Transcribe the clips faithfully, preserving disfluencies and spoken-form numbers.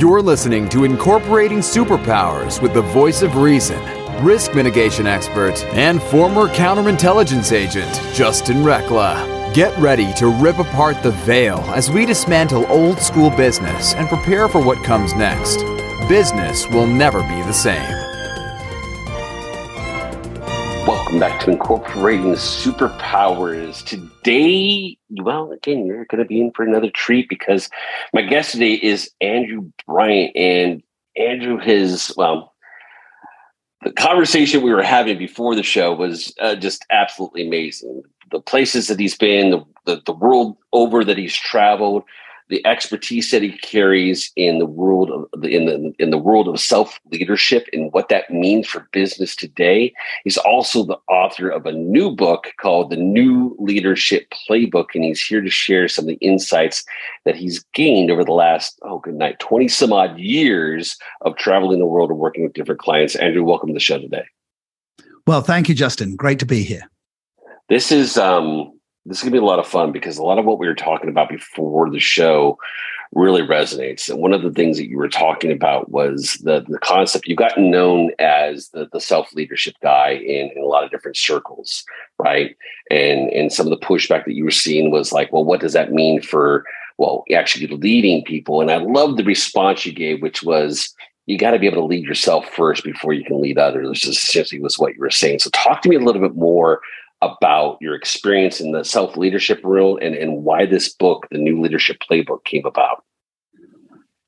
You're listening to Incorporating Superpowers with the voice of reason, risk mitigation expert, and former counterintelligence agent, Justin Recla. Get ready to rip apart the veil as we dismantle old school business and prepare for what comes next. Business will never be the same. Welcome back to Incorporating Superpowers. Today, well, again, you're going to be in for another treat because my guest today is Andrew Bryant. And Andrew, his, well, the conversation we were having before the show was uh, just absolutely amazing. The places that he's been, the, the, the world over that he's traveled, the expertise that he carries in the world of in the in the world of self-leadership and what that means for business today. He's also the author of a new book called The New Leadership Playbook, and he's here to share some of the insights that he's gained over the last, oh, good night, twenty some odd years of traveling the world and working with different clients. Andrew, welcome to the show today. Well, thank you, Justin. Great to be here. This is... Um, This is going to be a lot of fun because a lot of what we were talking about before the show really resonates. And one of the things that you were talking about was the, the concept. You've gotten known as the, the self-leadership guy in, in a lot of different circles, right? And, and some of the pushback that you were seeing was like, well, what does that mean for, well, actually leading people? And I love the response you gave, which was, you got to be able to lead yourself first before you can lead others, which essentially was what you were saying. So talk to me a little bit more about your experience in the self-leadership world and, and why this book, The New Leadership Playbook, came about.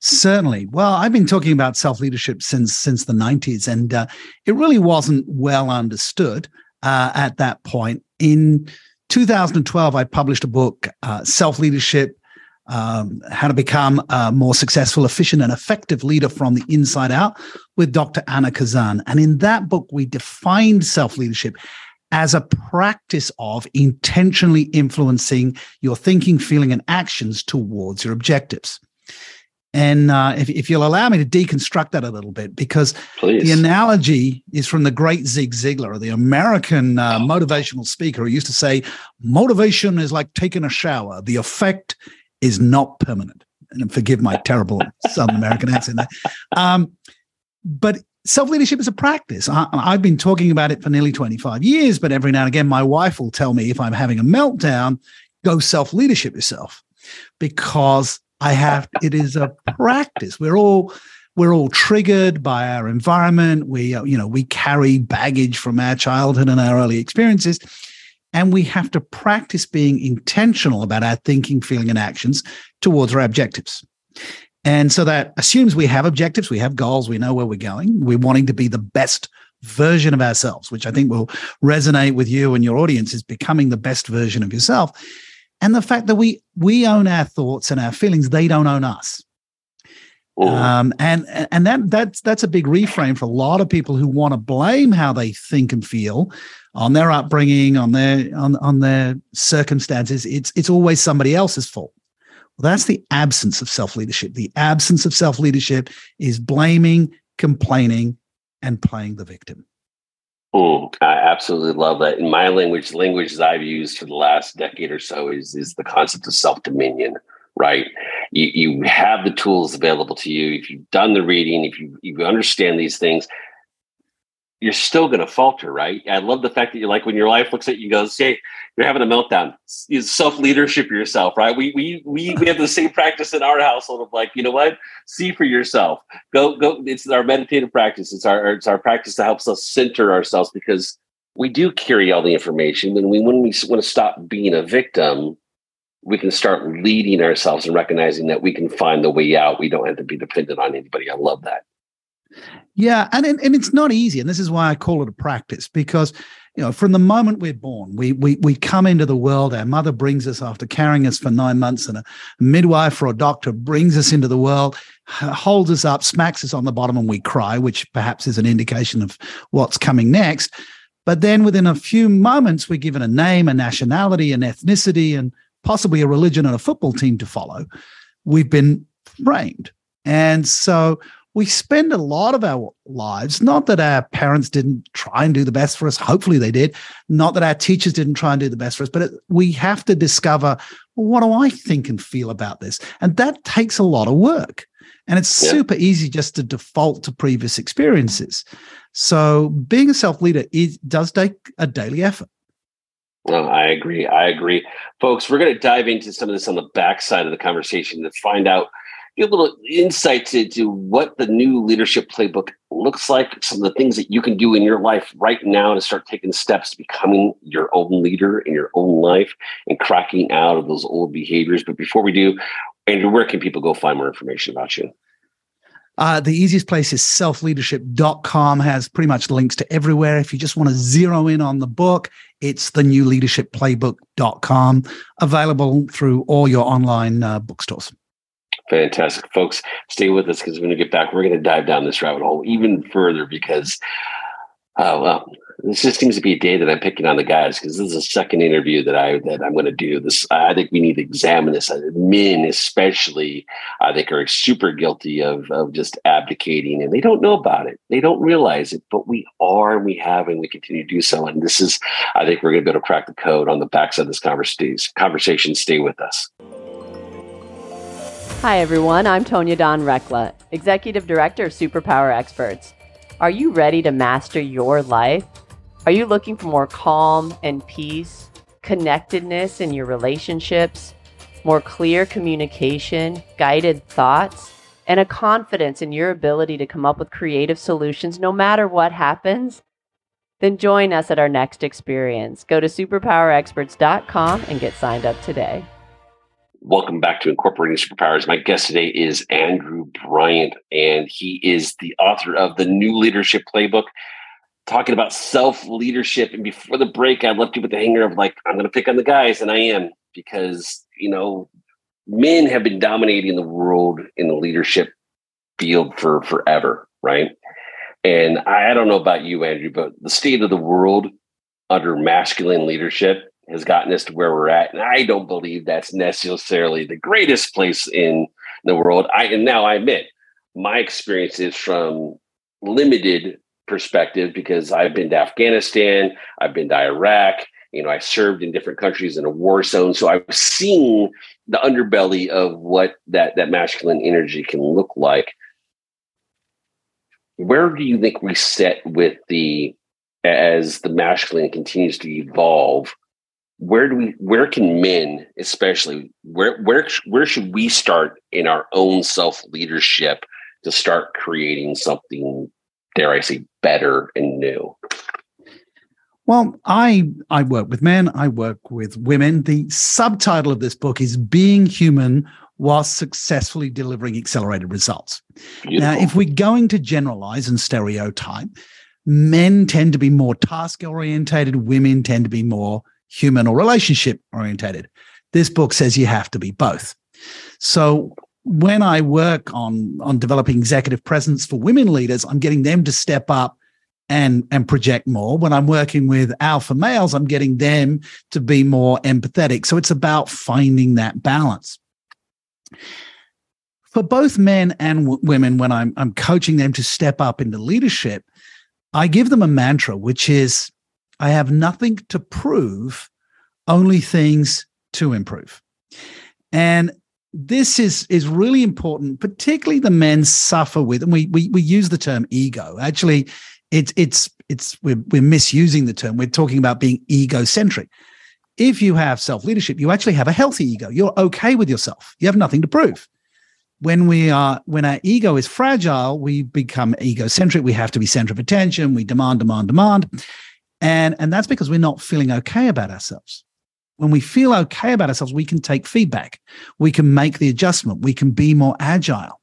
Certainly. Well, I've been talking about self-leadership since since the nineties, and uh, it really wasn't well understood uh, at that point. In two thousand twelve, I published a book, uh, Self-Leadership, um, How to Become a More Successful, Efficient, and Effective Leader from the Inside Out, with Doctor Anna Kazan. And in that book, we defined self-leadership as a practice of intentionally influencing your thinking, feeling, and actions towards your objectives. And uh, if, if you'll allow me to deconstruct that a little bit, because Please. The analogy is from the great Zig Ziglar, the American uh, motivational speaker, who used to say, motivation is like taking a shower. The effect is not permanent. And forgive my terrible Southern American accent there. Um, but self-leadership is a practice. I, I've been talking about it for nearly twenty-five years, but every now and again, my wife will tell me if I'm having a meltdown, go self-leadership yourself, because I have. It is a practice. We're all we're all triggered by our environment. We you know we carry baggage from our childhood and our early experiences, and we have to practice being intentional about our thinking, feeling, and actions towards our objectives. And so that assumes we have objectives, we have goals, we know where we're going. We're wanting to be the best version of ourselves, which I think will resonate with you and your audience, is becoming the best version of yourself. And the fact that we we own our thoughts and our feelings, they don't own us. Oh. Um, and and that that's that's a big reframe for a lot of people who want to blame how they think and feel on their upbringing, on their on on their circumstances. It's it's always somebody else's fault. Well, that's the absence of self-leadership. The absence of self-leadership is blaming, complaining, and playing the victim. Mm, I absolutely love that. In my language, language that I've used for the last decade or so is, is the concept of self-dominion, right? You, you have the tools available to you. If you've done the reading, if you, you understand these things, you're still going to falter, right? I love the fact that you're like, when your life looks at you and goes, hey, you're having a meltdown, it's self-leadership yourself, right? We we we we have the same practice in our household of like, you know what? See for yourself. Go, go. It's our meditative practice. It's our it's our practice that helps us center ourselves, because we do carry all the information. When we when we want to stop being a victim, we can start leading ourselves and recognizing that we can find the way out. We don't have to be dependent on anybody. I love that. Yeah, and and it's not easy, and this is why I call it a practice, because you know from the moment we're born, we we we come into the world. Our mother brings us after carrying us for nine months, and a midwife or a doctor brings us into the world, holds us up, smacks us on the bottom, and we cry, which perhaps is an indication of what's coming next. But then within a few moments, we're given a name, a nationality, an ethnicity, and possibly a religion and a football team to follow. We've been framed, and so we spend a lot of our lives, not that our parents didn't try and do the best for us, hopefully they did, not that our teachers didn't try and do the best for us, but it, we have to discover, well, what do I think and feel about this? And that takes a lot of work. And it's yeah. super easy just to default to previous experiences. So being a self-leader is, does take a daily effort. No, I agree. I agree. Folks, we're going to dive into some of this on the backside of the conversation to find out, get a little insights into what the new leadership playbook looks like, some of the things that you can do in your life right now to start taking steps to becoming your own leader in your own life and cracking out of those old behaviors. But before we do, Andrew, where can people go find more information about you? Uh, the easiest place is self leadership dot com, has pretty much links to everywhere. If you just want to zero in on the book, it's the new leadership playbook dot com, available through all your online uh, bookstores. Fantastic. Folks, stay with us because when we get back, we're going to dive down this rabbit hole even further because, uh, well, this just seems to be a day that I'm picking on the guys because this is the second interview that, I, that I'm going to do. This, I think we need to examine this. Men especially, I think, are super guilty of, of just abdicating, and they don't know about it. They don't realize it, but we are, and we have, and we continue to do so. And this is, I think, we're going to be able to crack the code on the backside of this conversation. Stay with us. Hi, everyone. I'm Tonya Don Recla, Executive Director of Superpower Experts. Are you ready to master your life? Are you looking for more calm and peace, connectedness in your relationships, more clear communication, guided thoughts, and a confidence in your ability to come up with creative solutions no matter what happens? Then join us at our next experience. Go to superpower experts dot com and get signed up today. Welcome back to Incorporating Superpowers. My guest today is Andrew Bryant, and he is the author of The New Leadership Playbook, talking about self-leadership. And before the break, I left you with the hanger of like, I'm going to pick on the guys, and I am, because, you know, men have been dominating the world in the leadership field for forever, right? And I don't know about you, Andrew, but the state of the world under masculine leadership has gotten us to where we're at. And I don't believe that's necessarily the greatest place in the world. I, and now I admit my experience is from limited perspective because I've been to Afghanistan, I've been to Iraq, you know, I served in different countries in a war zone. So I've seen the underbelly of what that, that masculine energy can look like. Where do you think we sit with the, as the masculine continues to evolve, Where do we? Where can men, especially, where where where should we start in our own self leadership to start creating something, dare I say, better and new? Well, I I work with men. I work with women. The subtitle of this book is "Being Human While Successfully Delivering Accelerated Results." Beautiful. Now, if we're going to generalize and stereotype, men tend to be more task orientated. Women tend to be more human or relationship orientated. This book says you have to be both. So when I work on, on developing executive presence for women leaders, I'm getting them to step up and, and project more. When I'm working with alpha males, I'm getting them to be more empathetic. So it's about finding that balance. For both men and w- women, when I'm, I'm coaching them to step up into leadership, I give them a mantra, which is, I have nothing to prove, only things to improve. And this is, is really important, particularly the men suffer with, and we we we use the term ego. Actually, it's it's it's we're we're misusing the term. We're talking about being egocentric. If you have self-leadership, you actually have a healthy ego. You're okay with yourself. You have nothing to prove. When we are, when our ego is fragile, we become egocentric. We have to be center of attention. We demand, demand, demand. And, and that's because we're not feeling okay about ourselves. When we feel okay about ourselves, we can take feedback. We can make the adjustment. We can be more agile.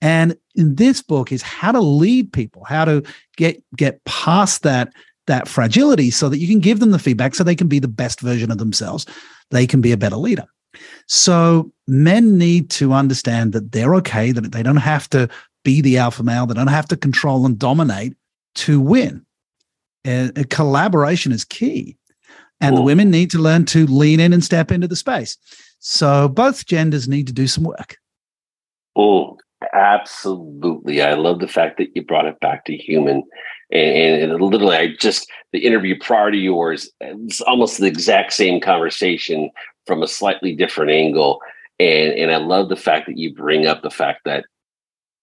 And in this book is how to lead people, how to get, get past that, that fragility so that you can give them the feedback so they can be the best version of themselves. They can be a better leader. So men need to understand that they're okay, that they don't have to be the alpha male. They don't have to control and dominate to win. Uh, collaboration is key, and cool. The women need to learn to lean in and step into the space. So both genders need to do some work. Oh, absolutely. I love the fact that you brought it back to human. And, and literally, I just, the interview prior to yours, it's almost the exact same conversation from a slightly different angle. And, and I love the fact that you bring up the fact that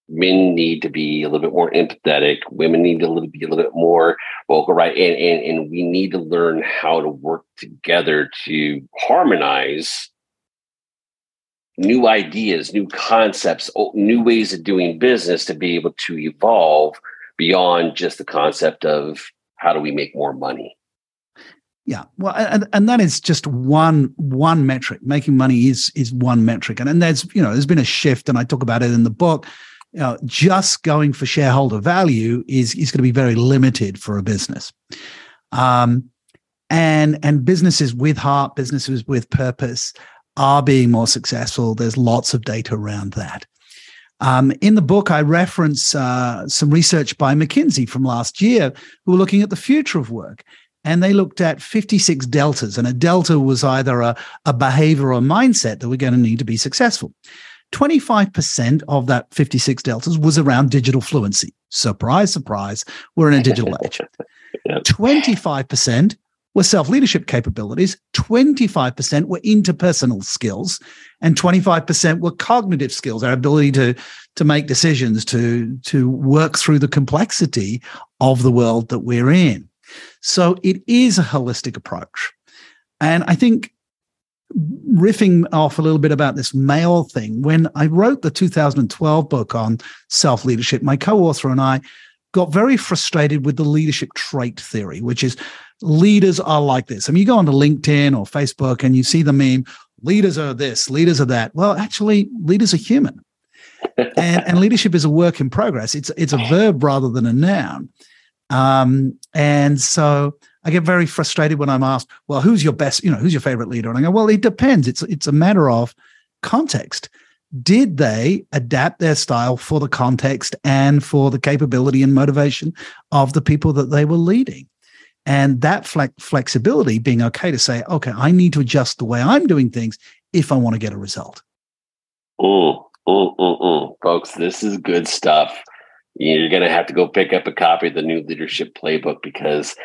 men need to be a little bit more empathetic. Women need to be a little bit more vocal, right? And, and, and we need to learn how to work together to harmonize new ideas, new concepts, new ways of doing business to be able to evolve beyond just the concept of how do we make more money. Yeah, well, and, and that is just one one metric. Making money is is one metric, and and there's you know there's been a shift, and I talk about it in the book. You know, just going for shareholder value is is going to be very limited for a business, um, and and businesses with heart, businesses with purpose, are being more successful. There's lots of data around that. Um, in the book, I reference uh, some research by McKinsey from last year, who were looking at the future of work. And they looked at fifty-six deltas, and a delta was either a, a behavior or mindset that we're going to need to be successful. twenty-five percent of that fifty-six deltas was around digital fluency. Surprise, surprise, we're in a digital age. Yep. twenty-five percent were self-leadership capabilities, twenty-five percent were interpersonal skills, and twenty-five percent were cognitive skills, our ability to, to make decisions, to, to work through the complexity of the world that we're in. So it is a holistic approach. And I think riffing off a little bit about this male thing, when I wrote the two thousand twelve book on self-leadership, my co-author and I got very frustrated with the leadership trait theory, which is leaders are like this. I mean, you go onto LinkedIn or Facebook and you see the meme, leaders are this, leaders are that. Well, actually, leaders are human. And, and leadership is a work in progress. It's, it's a verb rather than a noun. Um, and so I get very frustrated when I'm asked, well, who's your best, you know, who's your favorite leader? And I go, well, it depends. It's, it's a matter of context. Did they adapt their style for the context and for the capability and motivation of the people that they were leading? And that flex- flexibility being okay to say, okay, I need to adjust the way I'm doing things if I want to get a result. Oh, oh, oh, oh, folks, this is good stuff. You're going to have to go pick up a copy of the New Leadership Playbook, because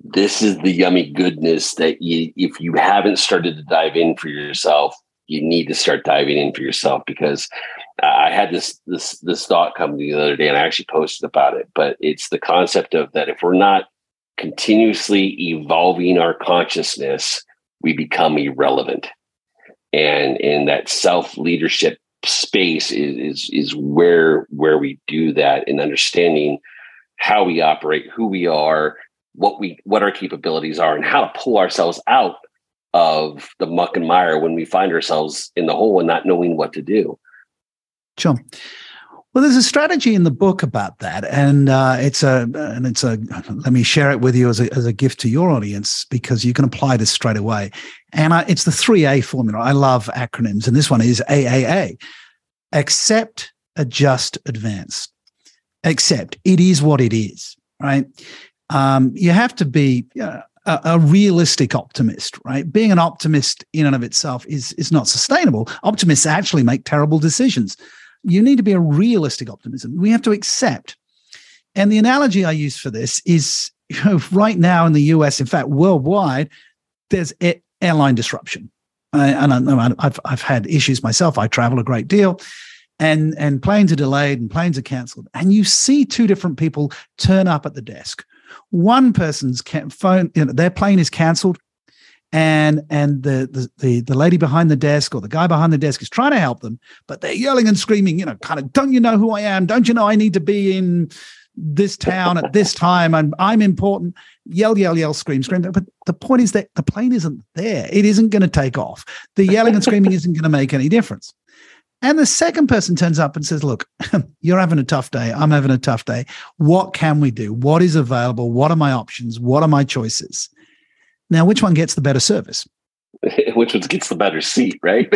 this is the yummy goodness that you, if you haven't started to dive in for yourself, you need to start diving in for yourself. Because uh, I had this, this, this thought come to me the other day, and I actually posted about it, but it's the concept of that if we're not continuously evolving our consciousness, we become irrelevant. And in that self-leadership space is, is is where where we do that, in understanding how we operate, who we are, what we what our capabilities are, and how to pull ourselves out of the muck and mire when we find ourselves in the hole and not knowing what to do. Sure. Well, there's a strategy in the book about that, and uh, it's a and it's a. Let me share it with you as a as a gift to your audience, because you can apply this straight away. And I, it's the three A formula. I love acronyms, and this one is A A A: accept, adjust, advance. Accept it is what it is, right? Um, you have to be uh, a, a realistic optimist, right? Being an optimist in and of itself is is not sustainable. Optimists actually make terrible decisions. You need to be a realistic optimism. We have to accept. And the analogy I use for this is, you know, right now in the U S, in fact, worldwide, there's a- airline disruption. I, and I, I've, I've had issues myself. I travel a great deal, and, and planes are delayed and planes are canceled. And you see two different people turn up at the desk. One person's can- phone, you know, their plane is canceled. And and the, the the the lady behind the desk or the guy behind the desk is trying to help them, but they're yelling and screaming, you know, kind of, don't you know who I am? Don't you know I need to be in this town at this time? I'm, I'm important. Yell, yell, yell, scream, scream. But the point is that the plane isn't there. It isn't going to take off. The yelling and screaming isn't going to make any difference. And the second person turns up and says, look, you're having a tough day. I'm having a tough day. What can we do? What is available? What are my options? What are my choices? Now, which one gets the better service? Which one gets the better seat, right?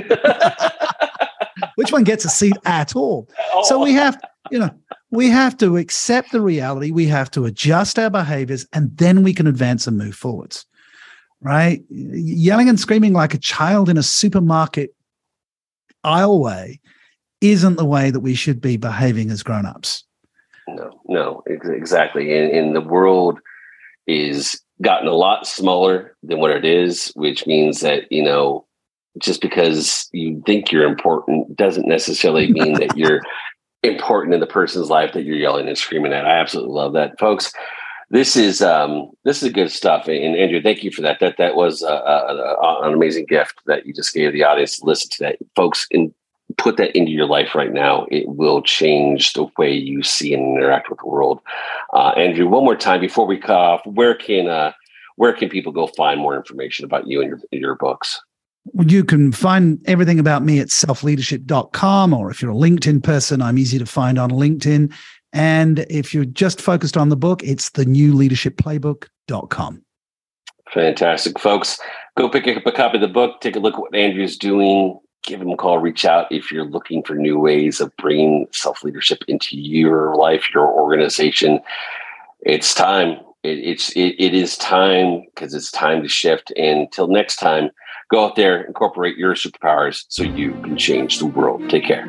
Which one gets a seat at all? Oh. So we have, you know, we have to accept the reality. We have to adjust our behaviors, and then we can advance and move forwards, right? Yelling and screaming like a child in a supermarket aisleway isn't the way that we should be behaving as grown-ups. No, no, exactly. In, in the world is gotten a lot smaller than what it is, which means that, you know, just because you think you're important doesn't necessarily mean that you're important in the person's life that you're yelling and screaming at. I absolutely love that, folks. This is um, this is good stuff. And Andrew, thank you for that. That that was a, a, an amazing gift that you just gave the audience to listen to that. Folks, and put that into your life right now. It will change the way you see and interact with the world. Uh, Andrew, one more time before we cut off, where can uh, where can people go find more information about you and your your books? You can find everything about me at self leadership dot com, or if you're a LinkedIn person, I'm easy to find on LinkedIn. And if you're just focused on the book, it's the new leadership playbook dot com. Fantastic, folks. Go pick up a copy of the book. Take a look at what Andrew's doing. Give him a call. Reach out if you're looking for new ways of bringing self-leadership into your life, your organization. It's time. It, it's, it, it is time because it's time to shift. And until next time, go out there, incorporate your superpowers so you can change the world. Take care.